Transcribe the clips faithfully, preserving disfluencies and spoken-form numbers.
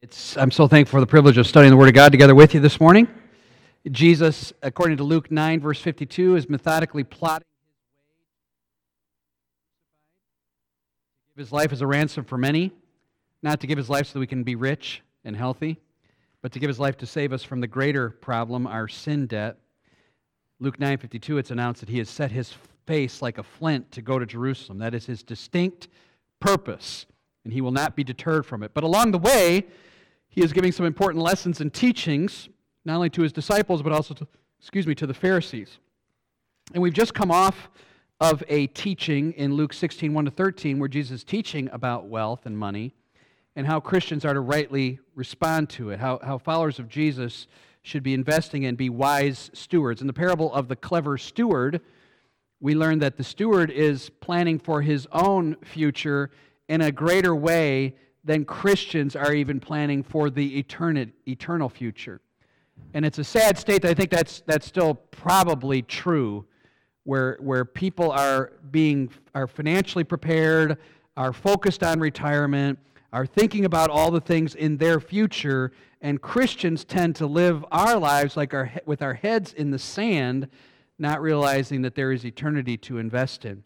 It's, I'm so thankful for the privilege of studying the Word of God together with you this morning. Jesus, according to Luke nine, verse fifty-two, is methodically plotting to give his life as a ransom for many, not to give his life so that we can be rich and healthy, but to give his life to save us from the greater problem, our sin debt. Luke nine fifty-two, it's announced that he has set his face like a flint to go to Jerusalem. That is his distinct purpose, and he will not be deterred from it. But along the way, he is giving some important lessons and teachings, not only to his disciples, but also to, excuse me, to the Pharisees. And we've just come off of a teaching in Luke sixteen, one to thirteen, where Jesus is teaching about wealth and money and how Christians are to rightly respond to it, how, how followers of Jesus should be investing and be wise stewards. In the parable of the clever steward, we learn that the steward is planning for his own future in a greater way than Christians are even planning for the eternal, eternal future. And it's a sad state that I think that's that's still probably true, where where people are being are financially prepared, are focused on retirement, are thinking about all the things in their future, and Christians tend to live our lives like our with our heads in the sand, not realizing that there is eternity to invest in.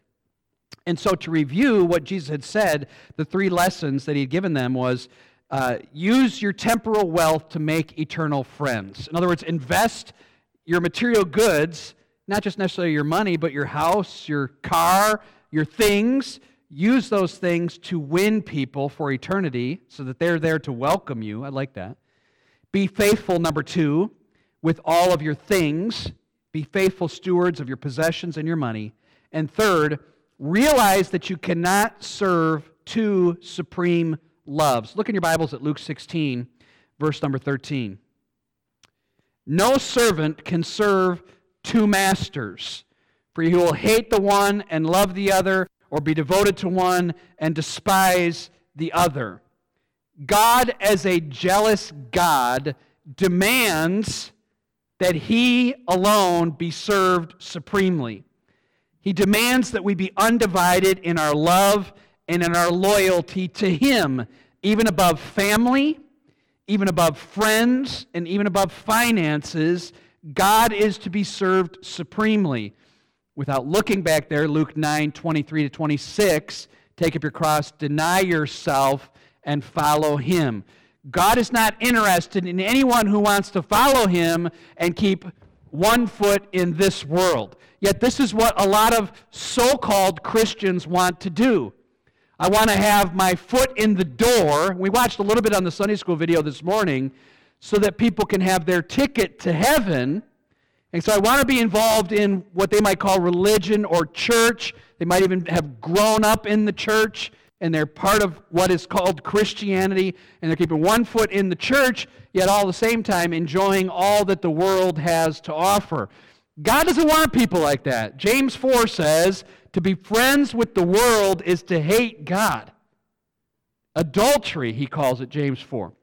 And so to review what Jesus had said, the three lessons that he had given them was, uh, use your temporal wealth to make eternal friends. In other words, invest your material goods, not just necessarily your money, but your house, your car, your things. Use those things to win people for eternity so that they're there to welcome you. I like that. Be faithful, number two, with all of your things. Be faithful stewards of your possessions and your money. And third, realize that you cannot serve two supreme loves. Look in your Bibles at Luke sixteen, verse number thirteen. No servant can serve two masters, for he will hate the one and love the other, or be devoted to one and despise the other. God, as a jealous God, demands that he alone be served supremely. He demands that we be undivided in our love and in our loyalty to him, even above family, even above friends, and even above finances. God is to be served supremely. Without looking back there, Luke nine, twenty-three to twenty-six, take up your cross, deny yourself, and follow him. God is not interested in anyone who wants to follow him and keep one foot in this world. Yet this is what a lot of so-called Christians want to do. I want to have my foot in the door. We watched a little bit on the Sunday school video this morning so that people can have their ticket to heaven. And so I want to be involved in what they might call religion or church. They might even have grown up in the church, and they're part of what is called Christianity, and they're keeping one foot in the church, yet all the same time enjoying all that the world has to offer. God doesn't want people like that. James four says, to be friends with the world is to hate God. Adultery, he calls it, James four.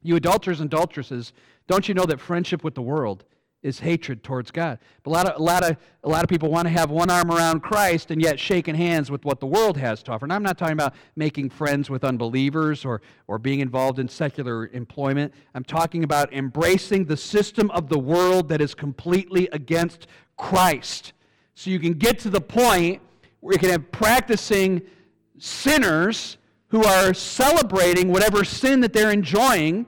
You adulterers and adulteresses, don't you know that friendship with the world is hatred towards God? But a lot of a lot of a lot of people want to have one arm around Christ and yet shaking hands with what the world has to offer. And I'm not talking about making friends with unbelievers or or being involved in secular employment. I'm talking about embracing the system of the world that is completely against Christ. So you can get to the point where you can have practicing sinners who are celebrating whatever sin that they're enjoying,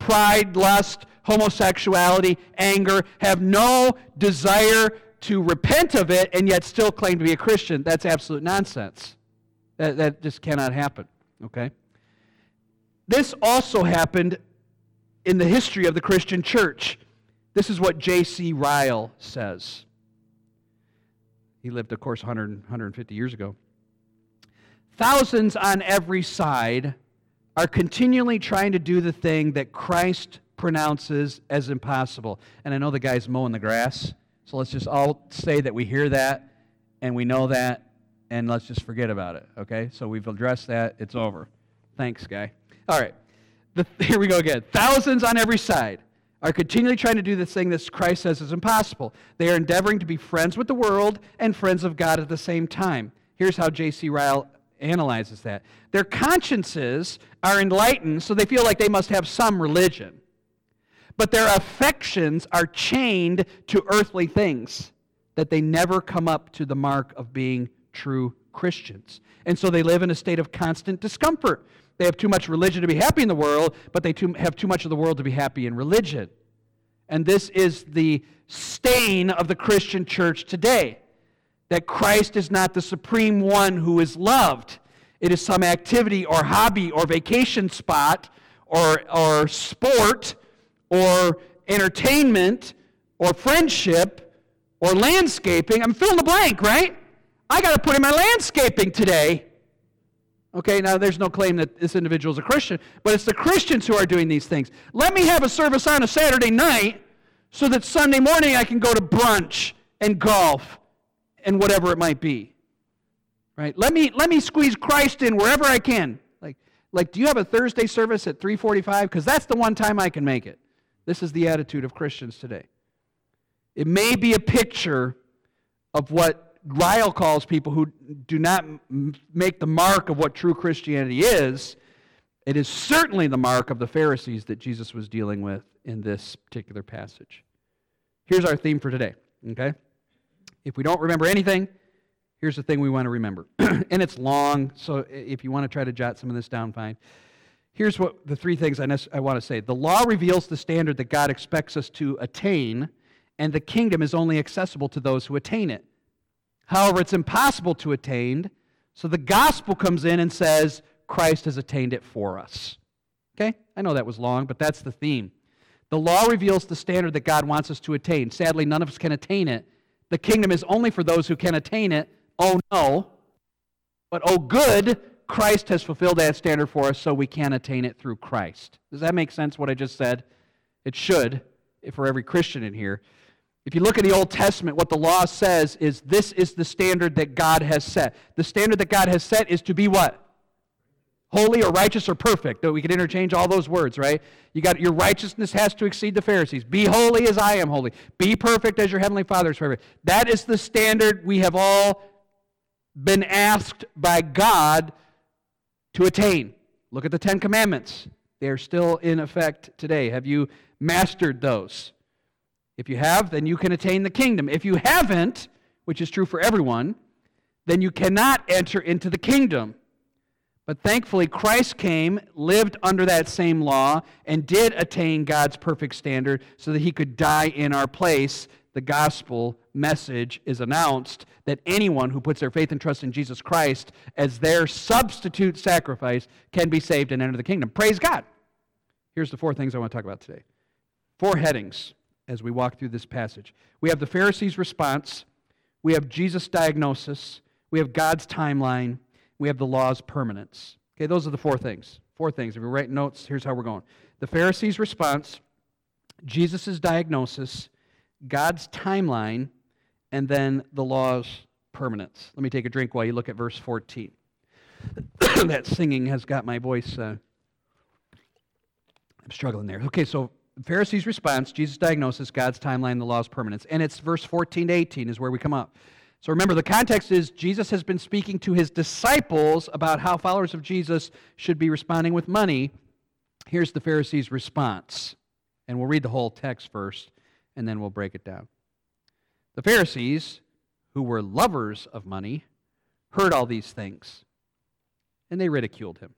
pride, lust, homosexuality, anger, have no desire to repent of it, and yet still claim to be a Christian. That's absolute nonsense. That, that just cannot happen, okay? This also happened in the history of the Christian church. This is what J C Ryle says. He lived, of course, one hundred, one hundred fifty years ago. Thousands on every side are continually trying to do the thing that Christ pronounces as impossible. And I know the guy's mowing the grass, so let's just all say that we hear that and we know that, and let's just forget about it, okay? So we've addressed that. It's over. Thanks, guy. All right. The, here we go again. Thousands on every side are continually trying to do this thing that Christ says is impossible. They are endeavoring to be friends with the world and friends of God at the same time. Here's how J C Ryle analyzes that. Their consciences are enlightened, so they feel like they must have some religion. But their affections are chained to earthly things, that they never come up to the mark of being true Christians. And so they live in a state of constant discomfort. They have too much religion to be happy in the world, but they too have too much of the world to be happy in religion. And this is the stain of the Christian church today, that Christ is not the supreme one who is loved. It is some activity or hobby or vacation spot or, or sport or entertainment or friendship or landscaping. I'm filling the blank, right? I got to put in my landscaping today. Okay, now there's no claim that this individual is a Christian, but it's the Christians who are doing these things. Let me have a service on a Saturday night so that Sunday morning I can go to brunch and golf and whatever it might be. Right? Let me let me squeeze Christ in wherever I can. Like, like do you have a Thursday service at three forty-five? Because that's the one time I can make it. This is the attitude of Christians today. It may be a picture of what Ryle calls people who do not make the mark of what true Christianity is. It is certainly the mark of the Pharisees that Jesus was dealing with in this particular passage. Here's our theme for today, okay? If we don't remember anything, here's the thing we want to remember. And it's long, so if you want to try to jot some of this down, fine. Here's what the three things I, nec- I want to say. The law reveals the standard that God expects us to attain, and the kingdom is only accessible to those who attain it. However, it's impossible to attain, so the gospel comes in and says, Christ has attained it for us. Okay? I know that was long, but that's the theme. The law reveals the standard that God wants us to attain. Sadly, none of us can attain it. The kingdom is only for those who can attain it. Oh, no. But, oh, good, Christ has fulfilled that standard for us, so we can attain it through Christ. Does that make sense, what I just said? It should, for every Christian in here. If you look at the Old Testament, what the law says is this is the standard that God has set. The standard that God has set is to be what? Holy or righteous or perfect. We can interchange all those words, right? You got your righteousness has to exceed the Pharisees. Be holy as I am holy. Be perfect as your heavenly Father is perfect. That is the standard we have all been asked by God to attain. Look at the Ten Commandments. They are still in effect today. Have you mastered those? If you have, then you can attain the kingdom. If you haven't, which is true for everyone, then you cannot enter into the kingdom. But thankfully, Christ came, lived under that same law, and did attain God's perfect standard so that he could die in our place. The gospel message is announced that anyone who puts their faith and trust in Jesus Christ as their substitute sacrifice can be saved and enter the kingdom. Praise God. Here's the four things I want to talk about today. Four headings. As we walk through this passage, we have the Pharisees' response, we have Jesus' diagnosis, we have God's timeline, we have the law's permanence. Okay, those are the four things. Four things. If you're writing notes, here's how we're going. The Pharisees' response, Jesus' diagnosis, God's timeline, and then the law's permanence. Let me take a drink while you look at verse fourteen. That singing has got my voice. Uh, I'm struggling there. Okay, so Pharisees' response, Jesus' diagnosis, God's timeline, the law's permanence. And it's verse fourteen to eighteen is where we come up. So remember, the context is Jesus has been speaking to his disciples about how followers of Jesus should be responding with money. Here's the Pharisees' response. And we'll read the whole text first, and then we'll break it down. The Pharisees, who were lovers of money, heard all these things, and they ridiculed him.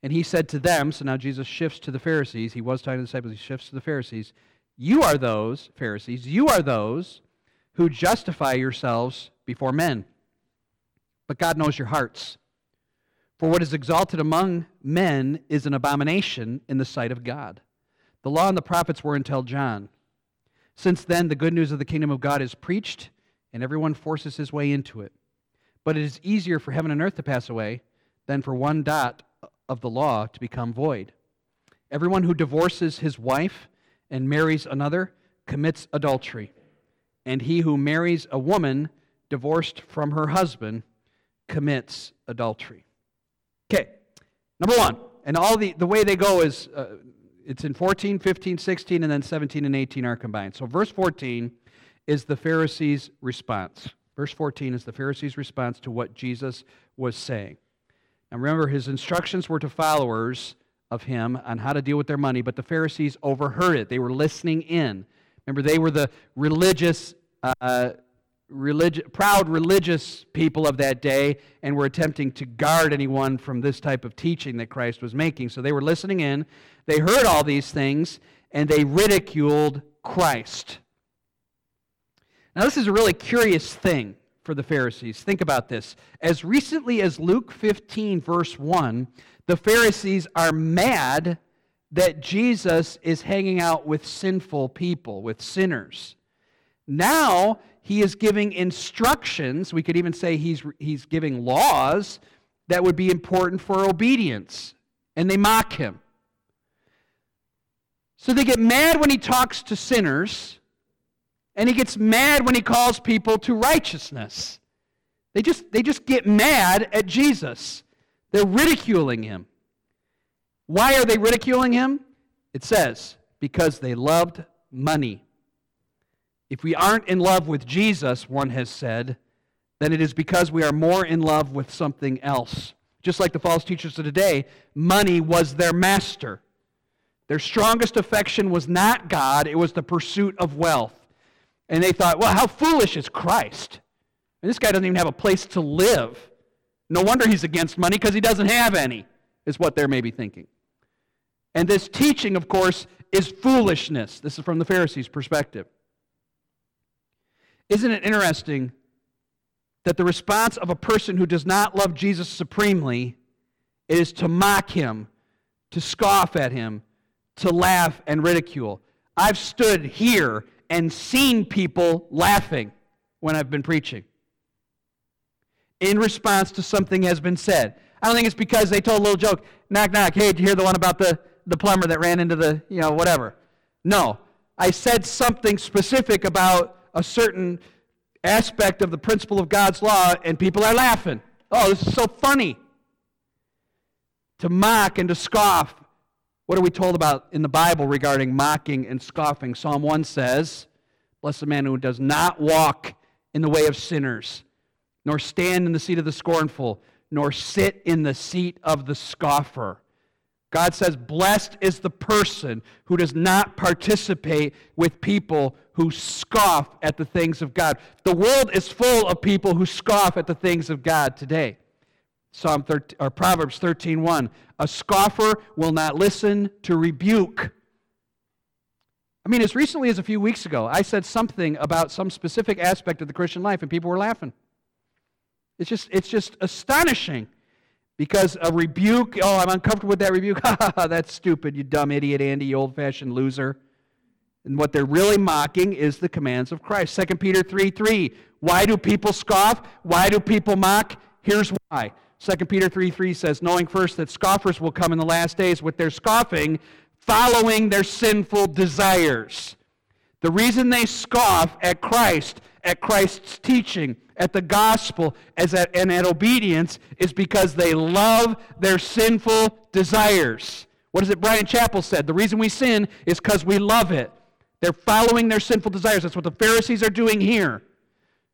And he said to them, so now Jesus shifts to the Pharisees. He was talking to the disciples. He shifts to the Pharisees. You are those, Pharisees, you are those who justify yourselves before men. But God knows your hearts. For what is exalted among men is an abomination in the sight of God. The law and the prophets were until John. Since then, the good news of the kingdom of God is preached, and everyone forces his way into it. But it is easier for heaven and earth to pass away than for one dot of the law to become void. Everyone who divorces his wife and marries another commits adultery, and he who marries a woman divorced from her husband commits adultery. Okay, number one, and all the, the way they go is, uh, it's in fourteen, fifteen, sixteen, and then seventeen and eighteen are combined. So verse fourteen is the Pharisees' response. Verse fourteen is the Pharisees' response to what Jesus was saying. Now remember, his instructions were to followers of him on how to deal with their money, but the Pharisees overheard it. They were listening in. Remember, they were the religious, uh, religi- proud religious people of that day and were attempting to guard anyone from this type of teaching that Christ was making. So they were listening in. They heard all these things, and they ridiculed Christ. Now, this is a really curious thing for the Pharisees. Think about this. As recently as Luke fifteen, verse one, the Pharisees are mad that Jesus is hanging out with sinful people, with sinners. Now, he is giving instructions. We could even say he's, he's giving laws that would be important for obedience, and they mock him. So they get mad when he talks to sinners, and he gets mad when he calls people to righteousness. They just, they just get mad at Jesus. They're ridiculing him. Why are they ridiculing him? It says, because they loved money. If we aren't in love with Jesus, one has said, then it is because we are more in love with something else. Just like the false teachers of today, money was their master. Their strongest affection was not God, it was the pursuit of wealth. And they thought, well, how foolish is Christ? And this guy doesn't even have a place to live. No wonder he's against money, because he doesn't have any, is what they're maybe thinking. And this teaching, of course, is foolishness. This is from the Pharisees' perspective. Isn't it interesting that the response of a person who does not love Jesus supremely is to mock him, to scoff at him, to laugh and ridicule? I've stood here and seen people laughing when I've been preaching in response to something has been said. I don't think it's because they told a little joke, knock, knock, hey, did you hear the one about the, the plumber that ran into the, you know, whatever. No, I said something specific about a certain aspect of the principle of God's law, and people are laughing. Oh, this is so funny. To mock and to scoff. What are we told about in the Bible regarding mocking and scoffing? Psalm one says, blessed the man who does not walk in the way of sinners, nor stand in the seat of the scornful, nor sit in the seat of the scoffer. God says, blessed is the person who does not participate with people who scoff at the things of God. The world is full of people who scoff at the things of God today. Psalm thirteen, or Proverbs thirteen one, a scoffer will not listen to rebuke. I mean, as recently as a few weeks ago, I said something about some specific aspect of the Christian life, and people were laughing. It's just, it's just astonishing, because a rebuke, oh, I'm uncomfortable with that rebuke. That's stupid, you dumb idiot, Andy, you old-fashioned loser. And what they're really mocking is the commands of Christ. Second Peter three three, why do people scoff? Why do people mock? Here's why. Second Peter three three says, knowing first that scoffers will come in the last days with their scoffing, following their sinful desires. The reason they scoff at Christ, at Christ's teaching, at the gospel, as at, and at obedience is because they love their sinful desires. What is it Brian Chappell said? The reason we sin is because we love it. They're following their sinful desires. That's what the Pharisees are doing here.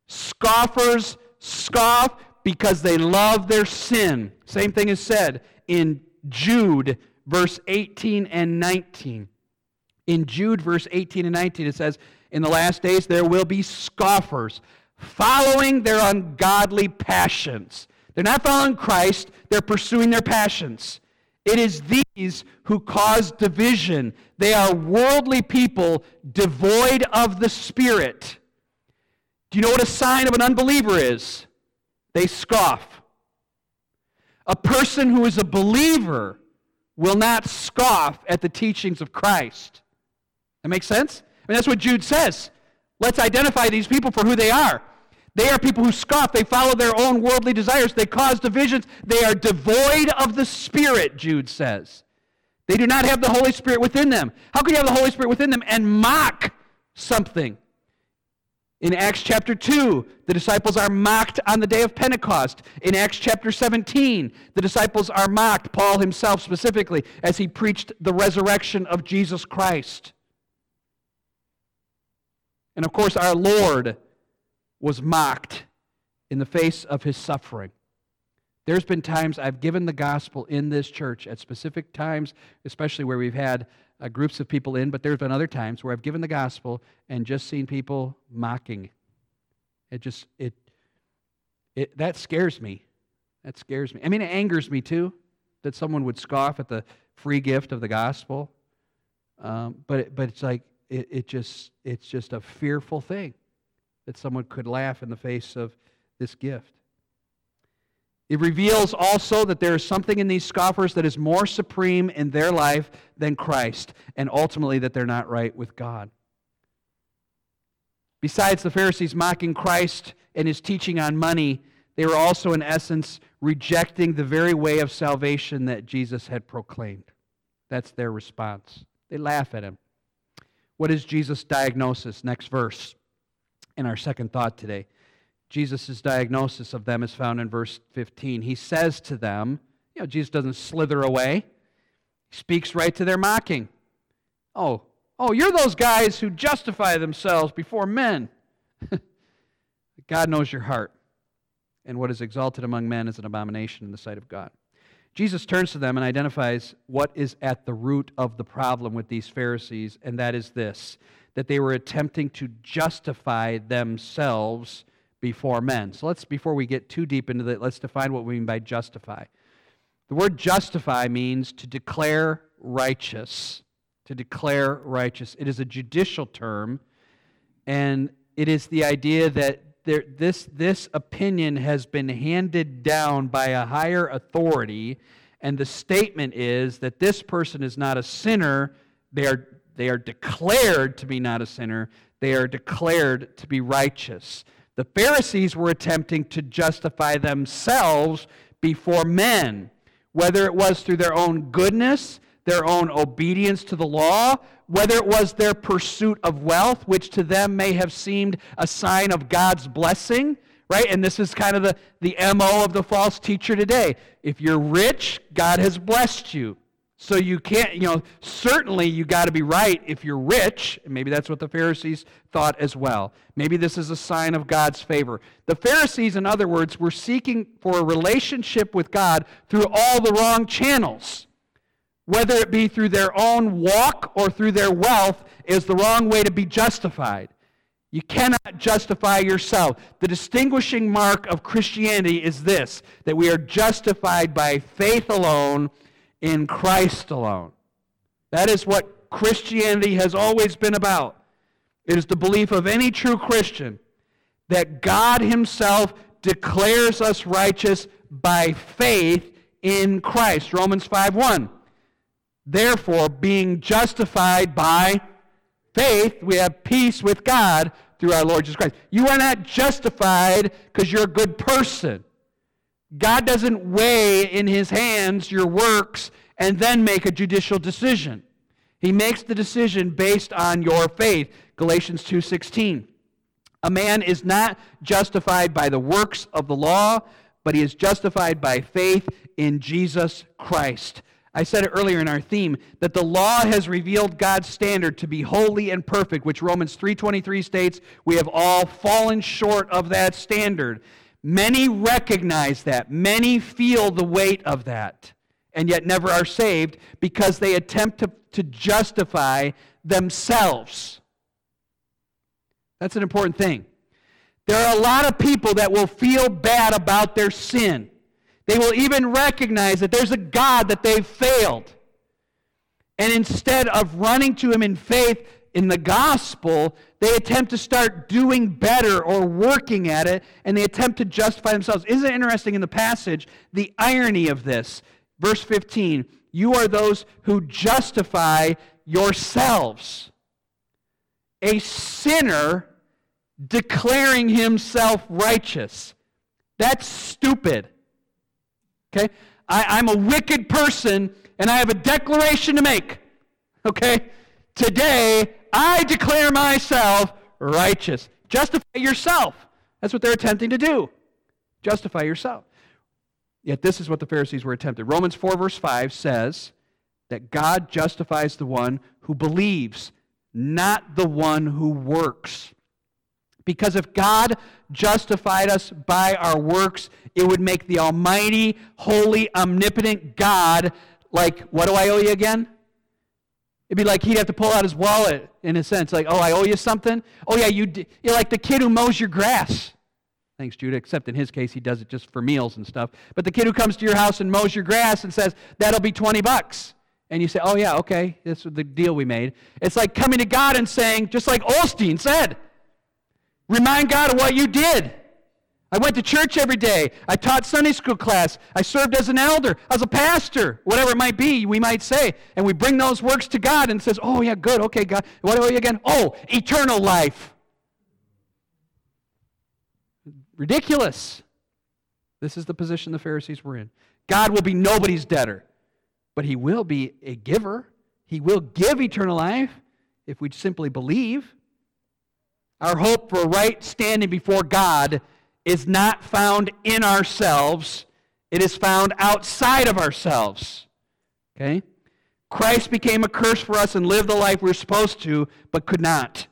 Scoffers scoff because they love their sin. Same thing is said in Jude, verse eighteen and nineteen. In Jude, verse eighteen and nineteen, it says, in the last days there will be scoffers, following their ungodly passions. They're not following Christ, they're pursuing their passions. It is these who cause division. They are worldly people, devoid of the Spirit. Do you know what a sign of an unbeliever is? They scoff. A person who is a believer will not scoff at the teachings of Christ. That makes sense? I mean, that's what Jude says. Let's identify these people for who they are. They are people who scoff. They follow their own worldly desires. They cause divisions. They are devoid of the Spirit, Jude says. They do not have the Holy Spirit within them. How could you have the Holy Spirit within them and mock something? In Acts chapter two, the disciples are mocked on the day of Pentecost. In Acts chapter seventeen, the disciples are mocked, Paul himself specifically, as he preached the resurrection of Jesus Christ. And of course, our Lord was mocked in the face of his suffering. There's been times I've given the gospel in this church at specific times, especially where we've had uh, groups of people in, but there's been other times where I've given the gospel and just seen people mocking. It just, it, it that scares me. That scares me. I mean, it angers me too, that someone would scoff at the free gift of the gospel. Um, but it, but it's like, it, it just it's just a fearful thing that someone could laugh in the face of this gift. It reveals also that there is something in these scoffers that is more supreme in their life than Christ, and ultimately that they're not right with God. Besides the Pharisees mocking Christ and his teaching on money, they were also in essence rejecting the very way of salvation that Jesus had proclaimed. That's their response. They laugh at him. What is Jesus' diagnosis? Next verse in our second thought today. Jesus' diagnosis of them is found in verse fifteen. He says to them, you know, Jesus doesn't slither away. He speaks right to their mocking. Oh, oh, you're those guys who justify themselves before men. God knows your heart, and what is exalted among men is an abomination in the sight of God. Jesus turns to them and identifies what is at the root of the problem with these Pharisees, and that is this, that they were attempting to justify themselves before men. So let's, before we get too deep into that, let's define what we mean by justify. The word justify means to declare righteous. To declare righteous. It is a judicial term, and it is the idea that there, this, this opinion has been handed down by a higher authority, and the statement is that this person is not a sinner. They are, they are declared to be not a sinner. They are declared to be righteous. The Pharisees were attempting to justify themselves before men, whether it was through their own goodness, their own obedience to the law, whether it was their pursuit of wealth, which to them may have seemed a sign of God's blessing, right? And this is kind of the, the M O of the false teacher today. If you're rich, God has blessed you. So you can't, you know, certainly you got to be right if you're rich. And maybe that's what the Pharisees thought as well. Maybe this is a sign of God's favor. The Pharisees, in other words, were seeking for a relationship with God through all the wrong channels. Whether it be through their own walk or through their wealth is the wrong way to be justified. You cannot justify yourself. The distinguishing mark of Christianity is this, that we are justified by faith alone, in Christ alone. That is what Christianity has always been about. It is the belief of any true Christian that God himself declares us righteous by faith in Christ. Romans five one. Therefore, being justified by faith, we have peace with God through our Lord Jesus Christ. You are not justified because you're a good person. God doesn't weigh in his hands your works and then make a judicial decision. He makes the decision based on your faith. Galatians two sixteen. A man is not justified by the works of the law, but he is justified by faith in Jesus Christ. I said it earlier in our theme that the law has revealed God's standard to be holy and perfect, which Romans three twenty-three states, we have all fallen short of that standard. Many recognize that. Many feel the weight of that, and yet never are saved because they attempt to, to justify themselves. That's an important thing. There are a lot of people that will feel bad about their sin. They will even recognize that there's a God that they've failed. And instead of running to him in faith, in the gospel, they attempt to start doing better or working at it, and they attempt to justify themselves. Isn't it interesting in the passage, the irony of this? Verse fifteen, you are those who justify yourselves. A sinner declaring himself righteous. That's stupid. Okay? I, I'm a wicked person, and I have a declaration to make. Okay? Today, I declare myself righteous. Justify yourself. That's what they're attempting to do. Justify yourself. Yet this is what the Pharisees were attempting. Romans four verse five says that God justifies the one who believes, not the one who works. Because if God justified us by our works, it would make the almighty, holy, omnipotent God like, what do I owe you again? It'd be like he'd have to pull out his wallet, in a sense. Like, oh, I owe you something? Oh, yeah, you d- you're like the kid who mows your grass. Thanks, Judah, except in his case, he does it just for meals and stuff. But the kid who comes to your house and mows your grass and says, that'll be twenty bucks. And you say, oh, yeah, okay, this is the deal we made. It's like coming to God and saying, just like Osteen said, remind God of what you did. I went to church every day. I taught Sunday school class. I served as an elder, as a pastor, whatever it might be, we might say. And we bring those works to God and says, oh, yeah, good, okay, God. What are you again? Oh, eternal life. Ridiculous. This is the position the Pharisees were in. God will be nobody's debtor, but he will be a giver. He will give eternal life if we simply believe. Our hope for right standing before God is not found in ourselves. It is found outside of ourselves. Okay? Christ became a curse for us and lived the life we were supposed to, but could not.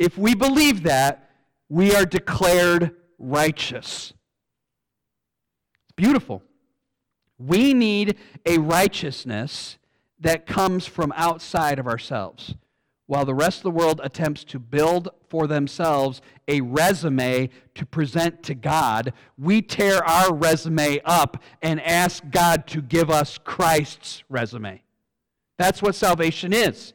If we believe that, we are declared righteous. It's beautiful. We need a righteousness that comes from outside of ourselves, while the rest of the world attempts to build for themselves a resume to present to God. We tear our resume up and ask God to give us Christ's resume. That's what salvation is.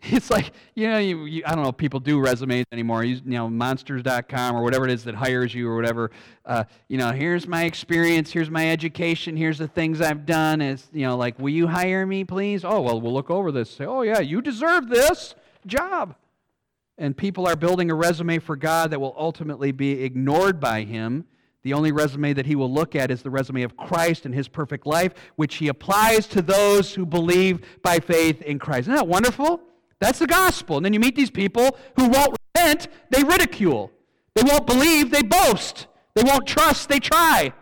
It's like, you know, you, you, I don't know if people do resumes anymore. You, you know, monsters dot com or whatever it is that hires you or whatever. Uh, you know, here's my experience, here's my education, here's the things I've done. It's, you know, like, will you hire me, please? Oh, well, we'll look over this. Say, oh, yeah, you deserve this job. And people are building a resume for God that will ultimately be ignored by him. The only resume that he will look at is the resume of Christ and his perfect life, which he applies to those who believe by faith in Christ. Isn't that wonderful? That's the gospel. And then you meet these people who won't repent, they ridicule. They won't believe, they boast. They won't trust, they try.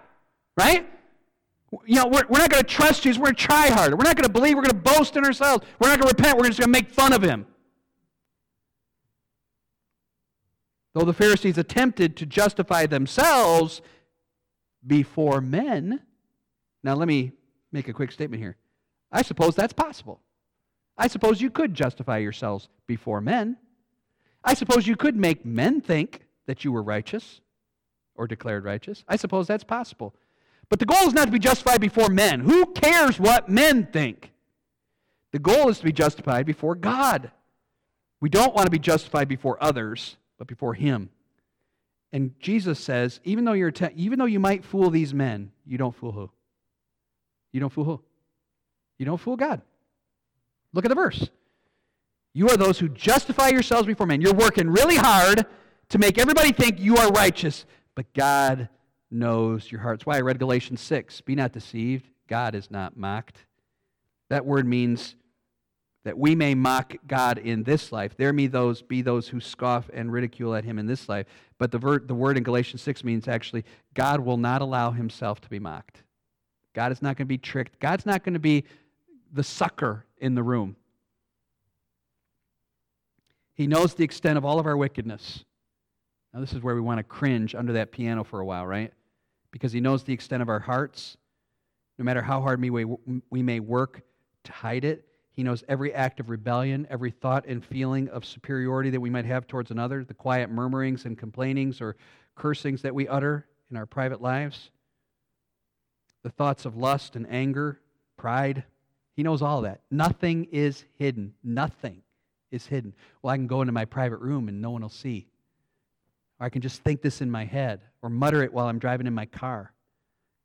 Right? You know, we're, we're not going to trust Jesus, we're going to try harder. We're not going to believe, we're going to boast in ourselves. We're not going to repent, we're just going to make fun of him. Though the Pharisees attempted to justify themselves before men. Now let me make a quick statement here. I suppose that's possible. I suppose you could justify yourselves before men. I suppose you could make men think that you were righteous or declared righteous. I suppose that's possible. But the goal is not to be justified before men. Who cares what men think? The goal is to be justified before God. We don't want to be justified before others, but before him. And Jesus says, even though you're te- even though you might fool these men, you don't fool who? You don't fool who? You don't fool God. Look at the verse. You are those who justify yourselves before men. You're working really hard to make everybody think you are righteous, but God knows your hearts. Why I read Galatians six. Be not deceived. God is not mocked. That word means that we may mock God in this life. There may those be those who scoff and ridicule at him in this life. But the, ver- the word in Galatians six means actually God will not allow himself to be mocked. God is not going to be tricked. God's not going to be the sucker in the room. He knows the extent of all of our wickedness. Now this is where we want to cringe under that piano for a while, right? Because he knows the extent of our hearts. No matter how hard we may work to hide it, he knows every act of rebellion, every thought and feeling of superiority that we might have towards another, the quiet murmurings and complainings or cursings that we utter in our private lives, the thoughts of lust and anger, pride. He knows all that. Nothing is hidden. Nothing is hidden. Well, I can go into my private room and no one will see. Or I can just think this in my head or mutter it while I'm driving in my car.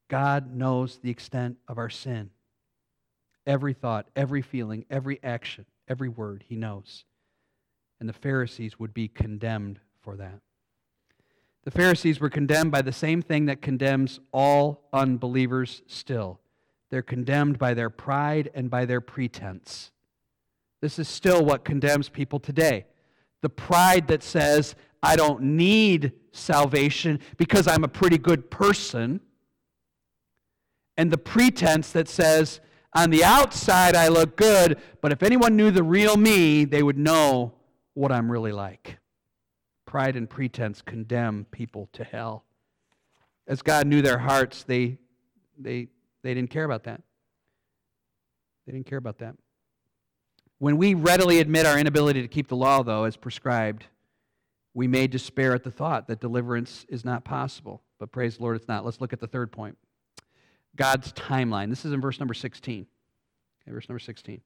God knows the extent of our sin. Every thought, every feeling, every action, every word, he knows. And the Pharisees would be condemned for that. The Pharisees were condemned by the same thing that condemns all unbelievers still. They're condemned by their pride and by their pretense. This is still what condemns people today. The pride that says, I don't need salvation because I'm a pretty good person. And the pretense that says, on the outside I look good, but if anyone knew the real me, they would know what I'm really like. pride and pretense condemn people to hell. As God knew their hearts, they they they didn't care about that. They didn't care about that. When we readily admit our inability to keep the law, though, as prescribed, we may despair at the thought that deliverance is not possible. But praise the Lord, it's not. Let's look at the third point. God's timeline. This is in verse number sixteen. Okay, verse number sixteen.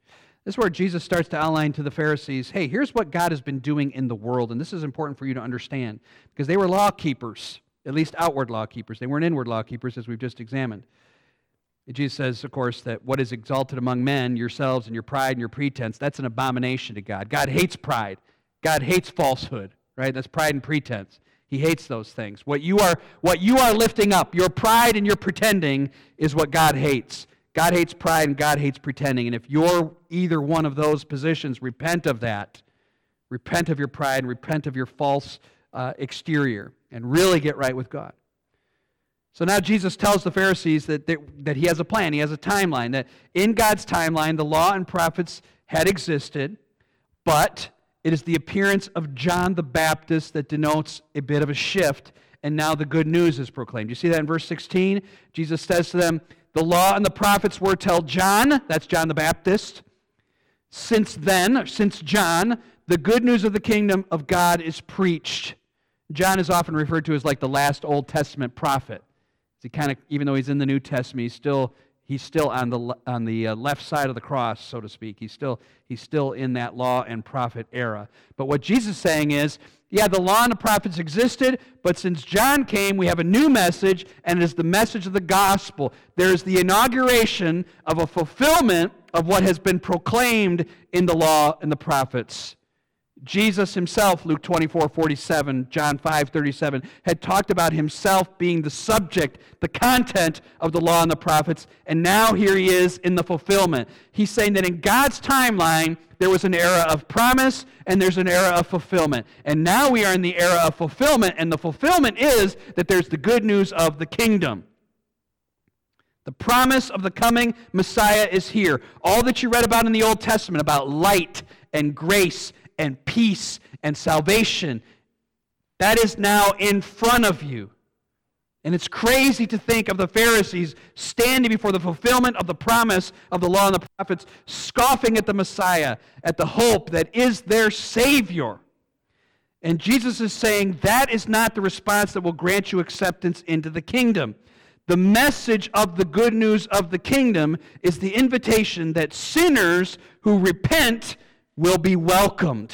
This is where Jesus starts to outline to the Pharisees, hey, here's what God has been doing in the world, and this is important for you to understand, because they were law keepers, at least outward law keepers. They weren't inward law keepers, as we've just examined. And Jesus says, of course, that what is exalted among men, yourselves and your pride and your pretense, that's an abomination to God. God hates pride. God hates falsehood, right? That's pride and pretense. He hates those things. What you are, what you are lifting up, your pride and your pretending, is what God hates. God hates pride and God hates pretending. And if you're either one of those positions, repent of that. Repent of your pride and repent of your false uh, exterior and really get right with God. So now Jesus tells the Pharisees that, that, that he has a plan. He has a timeline. That in God's timeline, the law and prophets had existed, but it is the appearance of John the Baptist that denotes a bit of a shift, and now the good news is proclaimed. You see that in verse sixteen? Jesus says to them, the law and the prophets were till John, that's John the Baptist. Since then, since John, the good news of the kingdom of God is preached. John is often referred to as like the last Old Testament prophet. He kind of, even though he's in the New Testament, he's still he's still on the on the left side of the cross, so to speak. He's still he's still in that law and prophet era. But what Jesus is saying is, yeah, the law and the prophets existed, but since John came, we have a new message, and it is the message of the gospel. There is the inauguration of a fulfillment of what has been proclaimed in the law and the prophets. Jesus himself, Luke twenty-four forty-seven, John five thirty-seven, had talked about himself being the subject, the content of the law and the prophets, and now here he is in the fulfillment. He's saying that in God's timeline, there was an era of promise, and there's an era of fulfillment. And now we are in the era of fulfillment, and the fulfillment is that there's the good news of the kingdom. The promise of the coming Messiah is here. All that you read about in the Old Testament, about light and grace and peace and salvation, that is now in front of you. And it's crazy to think of the Pharisees standing before the fulfillment of the promise of the law and the prophets, scoffing at the Messiah, at the hope that is their Savior. And Jesus is saying that is not the response that will grant you acceptance into the kingdom. The message of the good news of the kingdom is the invitation that sinners who repent will be welcomed.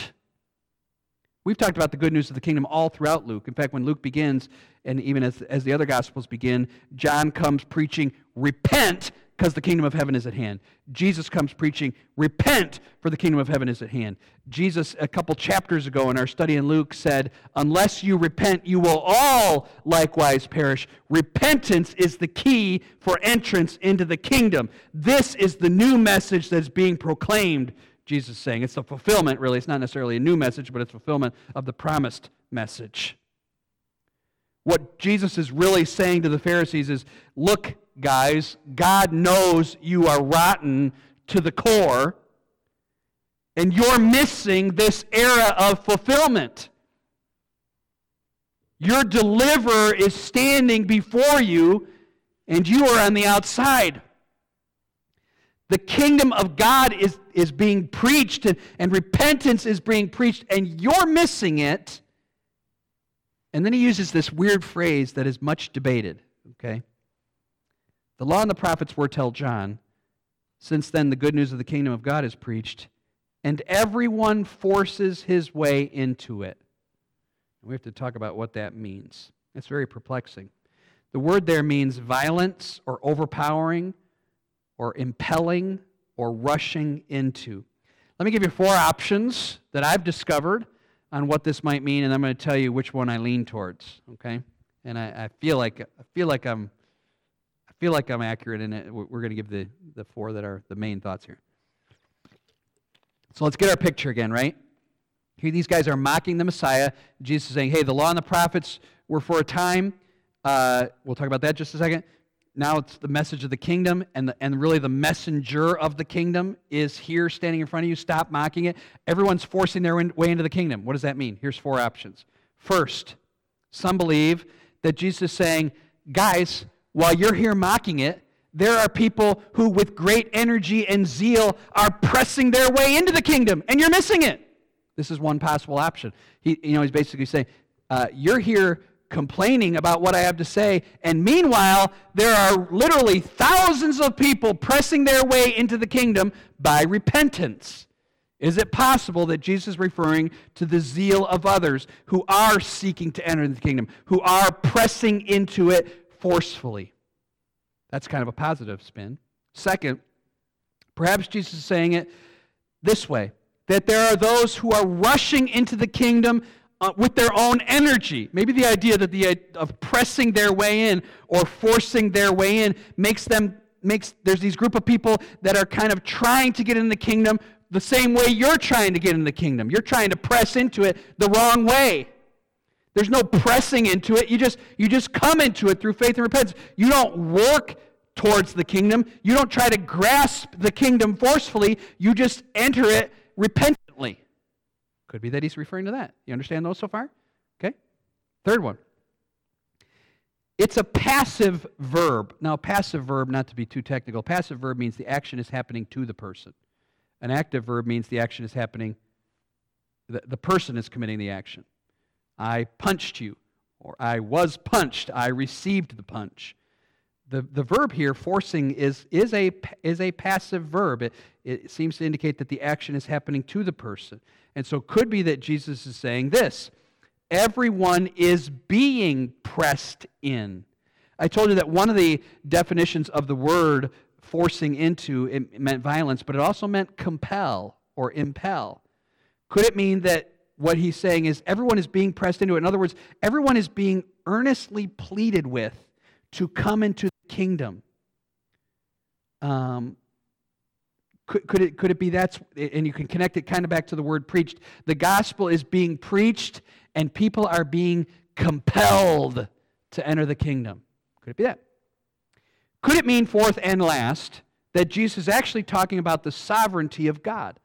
We've talked about the good news of the kingdom all throughout Luke. In fact, when Luke begins, and even as, as the other Gospels begin, John comes preaching, repent, because the kingdom of heaven is at hand. Jesus comes preaching, repent, for the kingdom of heaven is at hand. Jesus, a couple chapters ago in our study in Luke, said, unless you repent, you will all likewise perish. Repentance is the key for entrance into the kingdom. This is the new message that's being proclaimed, Jesus is saying. It's the fulfillment, really. It's not necessarily a new message, but it's fulfillment of the promised message. What Jesus is really saying to the Pharisees is, look, guys, God knows you are rotten to the core, and you're missing this era of fulfillment. Your deliverer is standing before you, and you are on the outside. The kingdom of God is, is being preached, and, and repentance is being preached, and you're missing it. And then he uses this weird phrase that is much debated, okay? The law and the prophets were till John. Since then, the good news of the kingdom of God is preached, and everyone forces his way into it. And we have to talk about what that means. It's very perplexing. The word there means violence or overpowering, or impelling, or rushing into. Let me give you four options that I've discovered on what this might mean, and I'm going to tell you which one I lean towards. Okay, and I, I feel like I feel like I'm I feel like I'm accurate in it. We're going to give the, the four that are the main thoughts here. So let's get our picture again, right? Here, these guys are mocking the Messiah. Jesus is saying, "Hey, the law and the prophets were for a time." Uh, we'll talk about that in just a second. Now it's the message of the kingdom, and the, and really the messenger of the kingdom is here standing in front of you. Stop mocking it. Everyone's forcing their way into the kingdom. What does that mean? Here's four options. First, some believe that Jesus is saying, guys, while you're here mocking it, there are people who with great energy and zeal are pressing their way into the kingdom, and you're missing it. This is one possible option. He, you know, he's basically saying, uh, you're here complaining about what I have to say, and meanwhile, there are literally thousands of people pressing their way into the kingdom by repentance. Is it possible that Jesus is referring to the zeal of others who are seeking to enter the kingdom, who are pressing into it forcefully? That's kind of a positive spin. Second, perhaps Jesus is saying it this way, that there are those who are rushing into the kingdom uh, with their own energy. Maybe the idea that the of pressing their way in or forcing their way in makes them makes there's these group of people that are kind of trying to get in the kingdom the same way you're trying to get in the kingdom. You're trying to press into it the wrong way. There's no pressing into it. You just, you just come into it through faith and repentance. You don't work towards the kingdom. You don't try to grasp the kingdom forcefully. You just enter it repentantly. Could be that he's referring to that. You understand those so far? Okay. Third one. It's a passive verb. Now, passive verb, not to be too technical, passive verb means the action is happening to the person. An active verb means the action is happening, the, the person is committing the action. I punched you, or I was punched, I received the punch. The, the verb here, forcing, is, is, a, is a passive verb. It, it seems to indicate that the action is happening to the person. And so it could be that Jesus is saying this, everyone is being pressed in. I told you that one of the definitions of the word forcing into, it meant violence, but it also meant compel or impel. Could it mean that what he's saying is everyone is being pressed into it? In other words, everyone is being earnestly pleaded with to come into the kingdom. Um, could, could it could it be that's, and you can connect it kind of back to the word preached. The gospel is being preached and people are being compelled to enter the kingdom. Could it be that? Could it mean, fourth and last, that Jesus is actually talking about the sovereignty of God?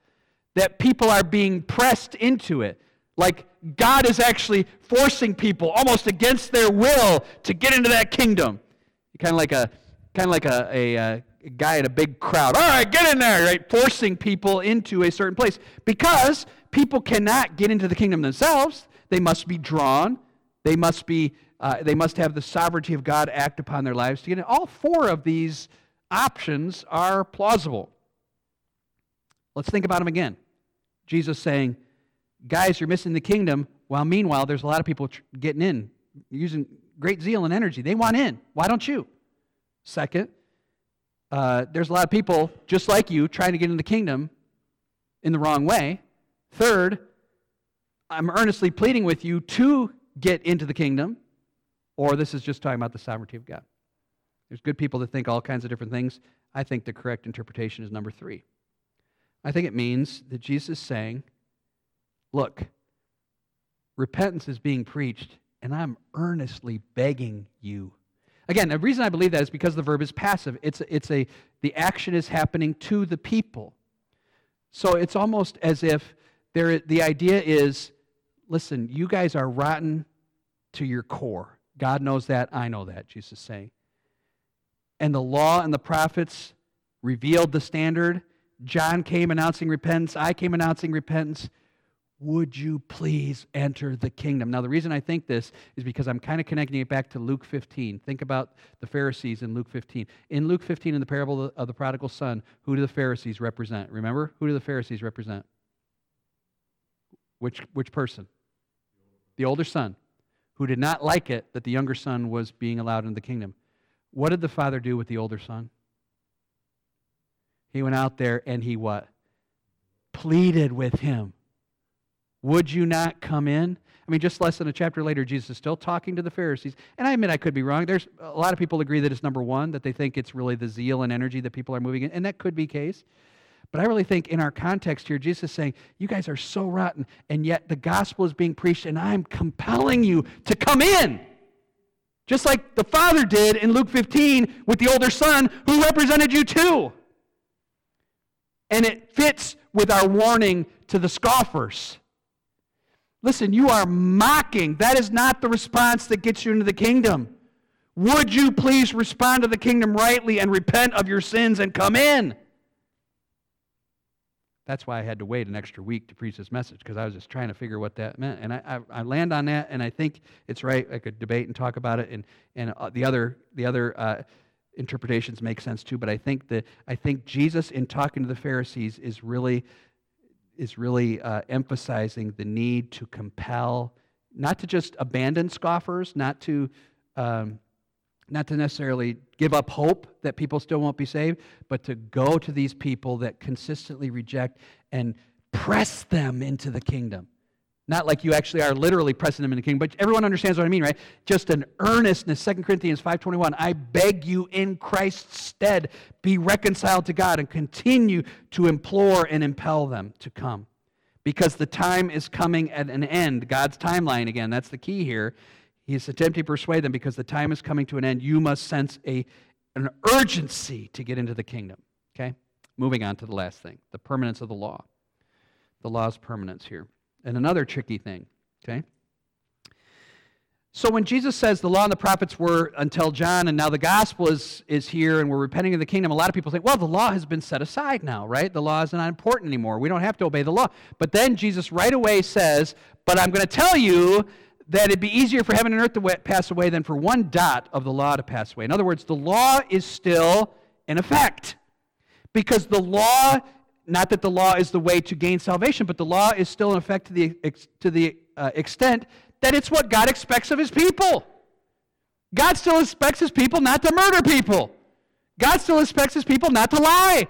That people are being pressed into it. Like God is actually forcing people almost against their will to get into that kingdom. Kind of like a kind of like a, a, a guy in a big crowd. All right, get in there, right? Forcing people into a certain place. Because people cannot get into the kingdom themselves. They must be drawn. They must be uh, they must have the sovereignty of God act upon their lives to get in. All four of these options are plausible. Let's think about them again. Jesus saying, guys, you're missing the kingdom, while meanwhile, there's a lot of people tr- getting in, using great zeal and energy. They want in. Why don't you? Second, uh, there's a lot of people just like you trying to get in the kingdom in the wrong way. Third, I'm earnestly pleading with you to get into the kingdom, or this is just talking about the sovereignty of God. There's good people that think all kinds of different things. I think the correct interpretation is number three. I think it means that Jesus is saying, look, repentance is being preached, and I'm earnestly begging you. Again, the reason I believe that is because the verb is passive. It's it's a the action is happening to the people. So it's almost as if there the idea is, listen, you guys are rotten to your core. God knows that, I know that, Jesus is saying. And the law and the prophets revealed the standard. John came announcing repentance. I came announcing repentance. Would you please enter the kingdom? Now, the reason I think this is because I'm kind of connecting it back to Luke fifteen. Think about the Pharisees in Luke fifteen. In Luke fifteen, in the parable of the prodigal son, who do the Pharisees represent? Remember? Who do the Pharisees represent? Which, which person? The older son, who did not like it that the younger son was being allowed into the kingdom. What did the father do with the older son? He went out there and he what? Pleaded with him. Would you not come in? I mean, just less than a chapter later, Jesus is still talking to the Pharisees. And I admit I could be wrong. There's a lot of people agree that it's number one, that they think it's really the zeal and energy that people are moving in. And that could be the case. But I really think in our context here, Jesus is saying, you guys are so rotten, and yet the gospel is being preached, and I'm compelling you to come in. Just like the father did in Luke fifteen with the older son, who represented you too. And it fits with our warning to the scoffers. Listen, you are mocking. That is not the response that gets you into the kingdom. Would you please respond to the kingdom rightly and repent of your sins and come in? That's why I had to wait an extra week to preach this message, because I was just trying to figure what that meant. And I, I, I land on that, and I think it's right. I could debate and talk about it, and and uh, the other the other uh, interpretations make sense too. But I think that I think Jesus, in talking to the Pharisees, is really is really uh, emphasizing the need to compel, not to just abandon scoffers, not to um, not to necessarily give up hope that people still won't be saved, but to go to these people that consistently reject and press them into the kingdom. Not like you actually are literally pressing them into the kingdom, but everyone understands what I mean, right? Just an earnestness. Second Corinthians five twenty-one, I beg you in Christ's stead, be reconciled to God, and continue to implore and impel them to come. Because the time is coming at an end. God's timeline, again, that's the key here. He's attempting to persuade them because the time is coming to an end. You must sense a, an urgency to get into the kingdom. Okay? Moving on to the last thing, the permanence of the law. The law's permanence here. And another tricky thing. Okay? So when Jesus says the law and the prophets were until John, and now the gospel is, is here and we're repenting of the kingdom, a lot of people think, well, the law has been set aside now, right? The law is not important anymore. We don't have to obey the law. But then Jesus right away says, but I'm going to tell you that it'd be easier for heaven and earth to pass away than for one dot of the law to pass away. In other words, the law is still in effect. Because the law, not that the law is the way to gain salvation, but the law is still in effect to the, to the uh, extent that it's what God expects of his people. God still expects his people not to murder people. God still expects his people not to lie.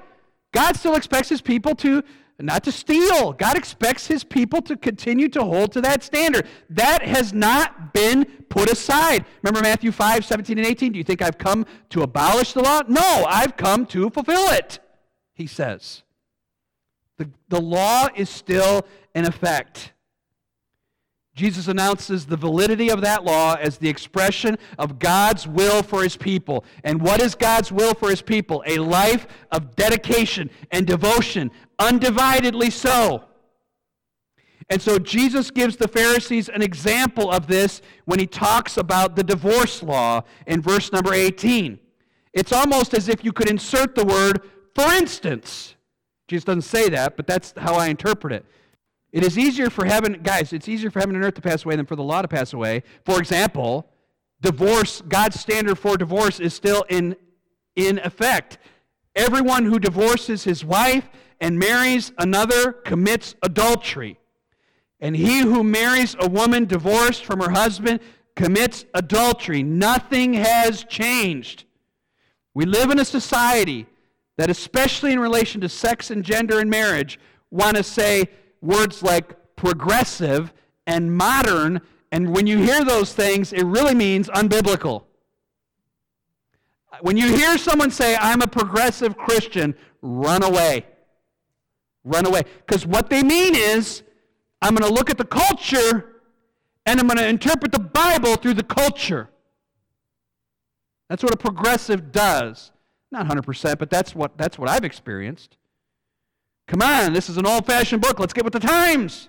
God still expects his people to not to steal. God expects his people to continue to hold to that standard. That has not been put aside. Remember Matthew five, seventeen and eighteen? Do you think I've come to abolish the law? No, I've come to fulfill it, he says. The, the law is still in effect. Jesus announces the validity of that law as the expression of God's will for his people. And what is God's will for his people? A life of dedication and devotion, undividedly so. And so Jesus gives the Pharisees an example of this when he talks about the divorce law in verse number eighteen. It's almost as if you could insert the word, for instance. Jesus doesn't say that, but that's how I interpret it. It is easier for heaven, guys, it's easier for heaven and earth to pass away than for the law to pass away. For example, divorce, God's standard for divorce is still in, in effect. Everyone who divorces his wife and marries another commits adultery. And he who marries a woman divorced from her husband commits adultery. Nothing has changed. We live in a society that, especially in relation to sex and gender and marriage, want to say words like progressive and modern, and when you hear those things, it really means unbiblical. When you hear someone say, I'm a progressive Christian, run away. Run away. Because what they mean is, I'm going to look at the culture, and I'm going to interpret the Bible through the culture. That's what a progressive does. Not one hundred percent, but that's what that's what I've experienced. Come on, this is an old-fashioned book. Let's get with the times.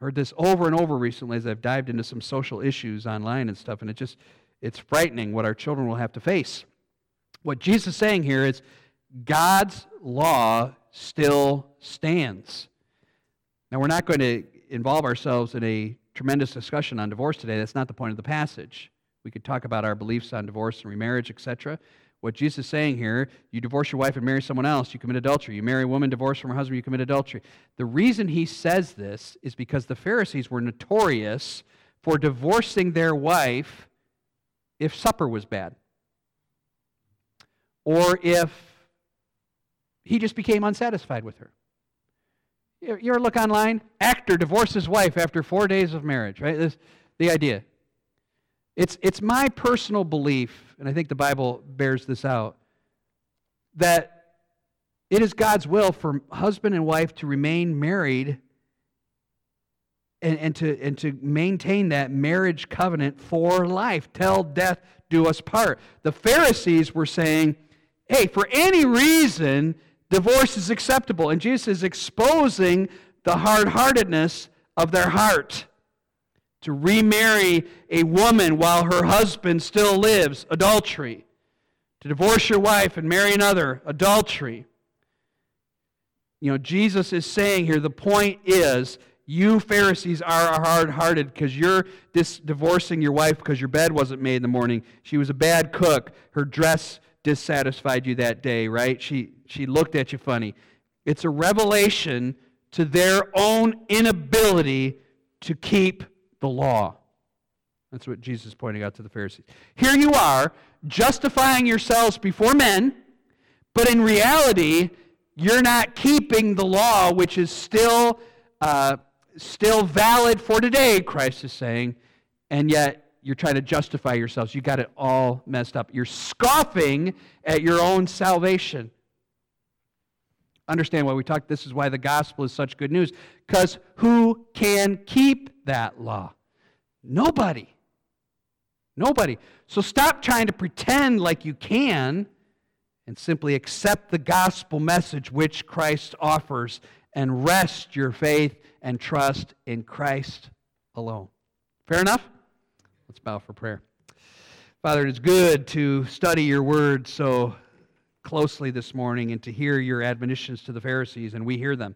Heard this over and over recently as I've dived into some social issues online and stuff, and it just, it's frightening what our children will have to face. What Jesus is saying here is God's law still stands. Now, we're not going to involve ourselves in a tremendous discussion on divorce today. That's not the point of the passage. We could talk about our beliefs on divorce and remarriage, et cetera. What Jesus is saying here, you divorce your wife and marry someone else, you commit adultery. You marry a woman divorced from her husband, you commit adultery. The reason he says this is because the Pharisees were notorious for divorcing their wife if supper was bad, or if he just became unsatisfied with her. You ever look online? Actor divorces wife after four days of marriage, right? This, the idea. It's it's my personal belief, and I think the Bible bears this out, that it is God's will for husband and wife to remain married and, and, to, and to maintain that marriage covenant for life. Till death do us part. The Pharisees were saying, hey, for any reason, divorce is acceptable. And Jesus is exposing the hard-heartedness of their heart to remarry a woman while her husband still lives, adultery. To divorce your wife and marry another, adultery. You know, Jesus is saying here, the point is, you Pharisees are hard-hearted because you're dis- divorcing your wife because your bed wasn't made in the morning. She was a bad cook. Her dress dissatisfied you that day, right? She she looked at you funny. It's a revelation to their own inability to keep the law. That's what Jesus is pointing out to the Pharisees. Here you are, justifying yourselves before men, but in reality, you're not keeping the law, which is still uh, still valid for today, Christ is saying, and yet you're trying to justify yourselves. You got it all messed up. You're scoffing at your own salvation. Understand why we talk. This is why the gospel is such good news, because who can keep that law? Nobody. Nobody. So stop trying to pretend like you can and simply accept the gospel message which Christ offers and rest your faith and trust in Christ alone. Fair enough? Let's bow for prayer. Father, it is good to study your word so closely this morning and to hear your admonitions to the Pharisees, and we hear them.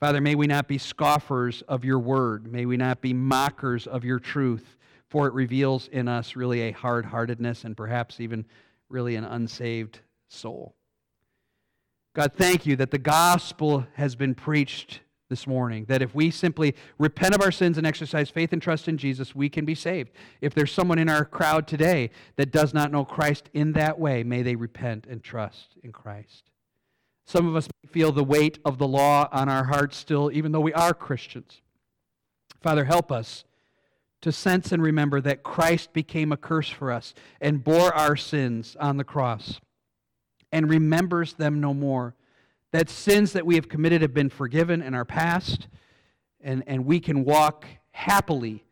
Father, may we not be scoffers of your word. May we not be mockers of your truth. For it reveals in us really a hard-heartedness and perhaps even really an unsaved soul. God, thank you that the gospel has been preached this morning, that if we simply repent of our sins and exercise faith and trust in Jesus, we can be saved. If there's someone in our crowd today that does not know Christ in that way, may they repent and trust in Christ. Some of us feel the weight of the law on our hearts still, even though we are Christians. Father, help us to sense and remember that Christ became a curse for us and bore our sins on the cross and remembers them no more, that sins that we have committed have been forgiven in our past, and, and we can walk happily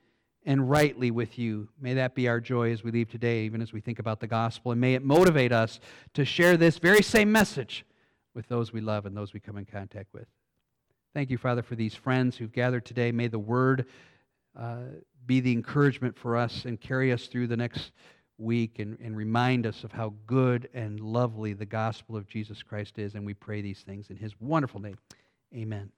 and rightly with you. May that be our joy as we leave today, even as we think about the gospel, and may it motivate us to share this very same message with those we love and those we come in contact with. Thank you, Father, for these friends who've gathered today. May the word uh, be the encouragement for us and carry us through the next week and, and remind us of how good and lovely the gospel of Jesus Christ is. And we pray these things in his wonderful name. Amen.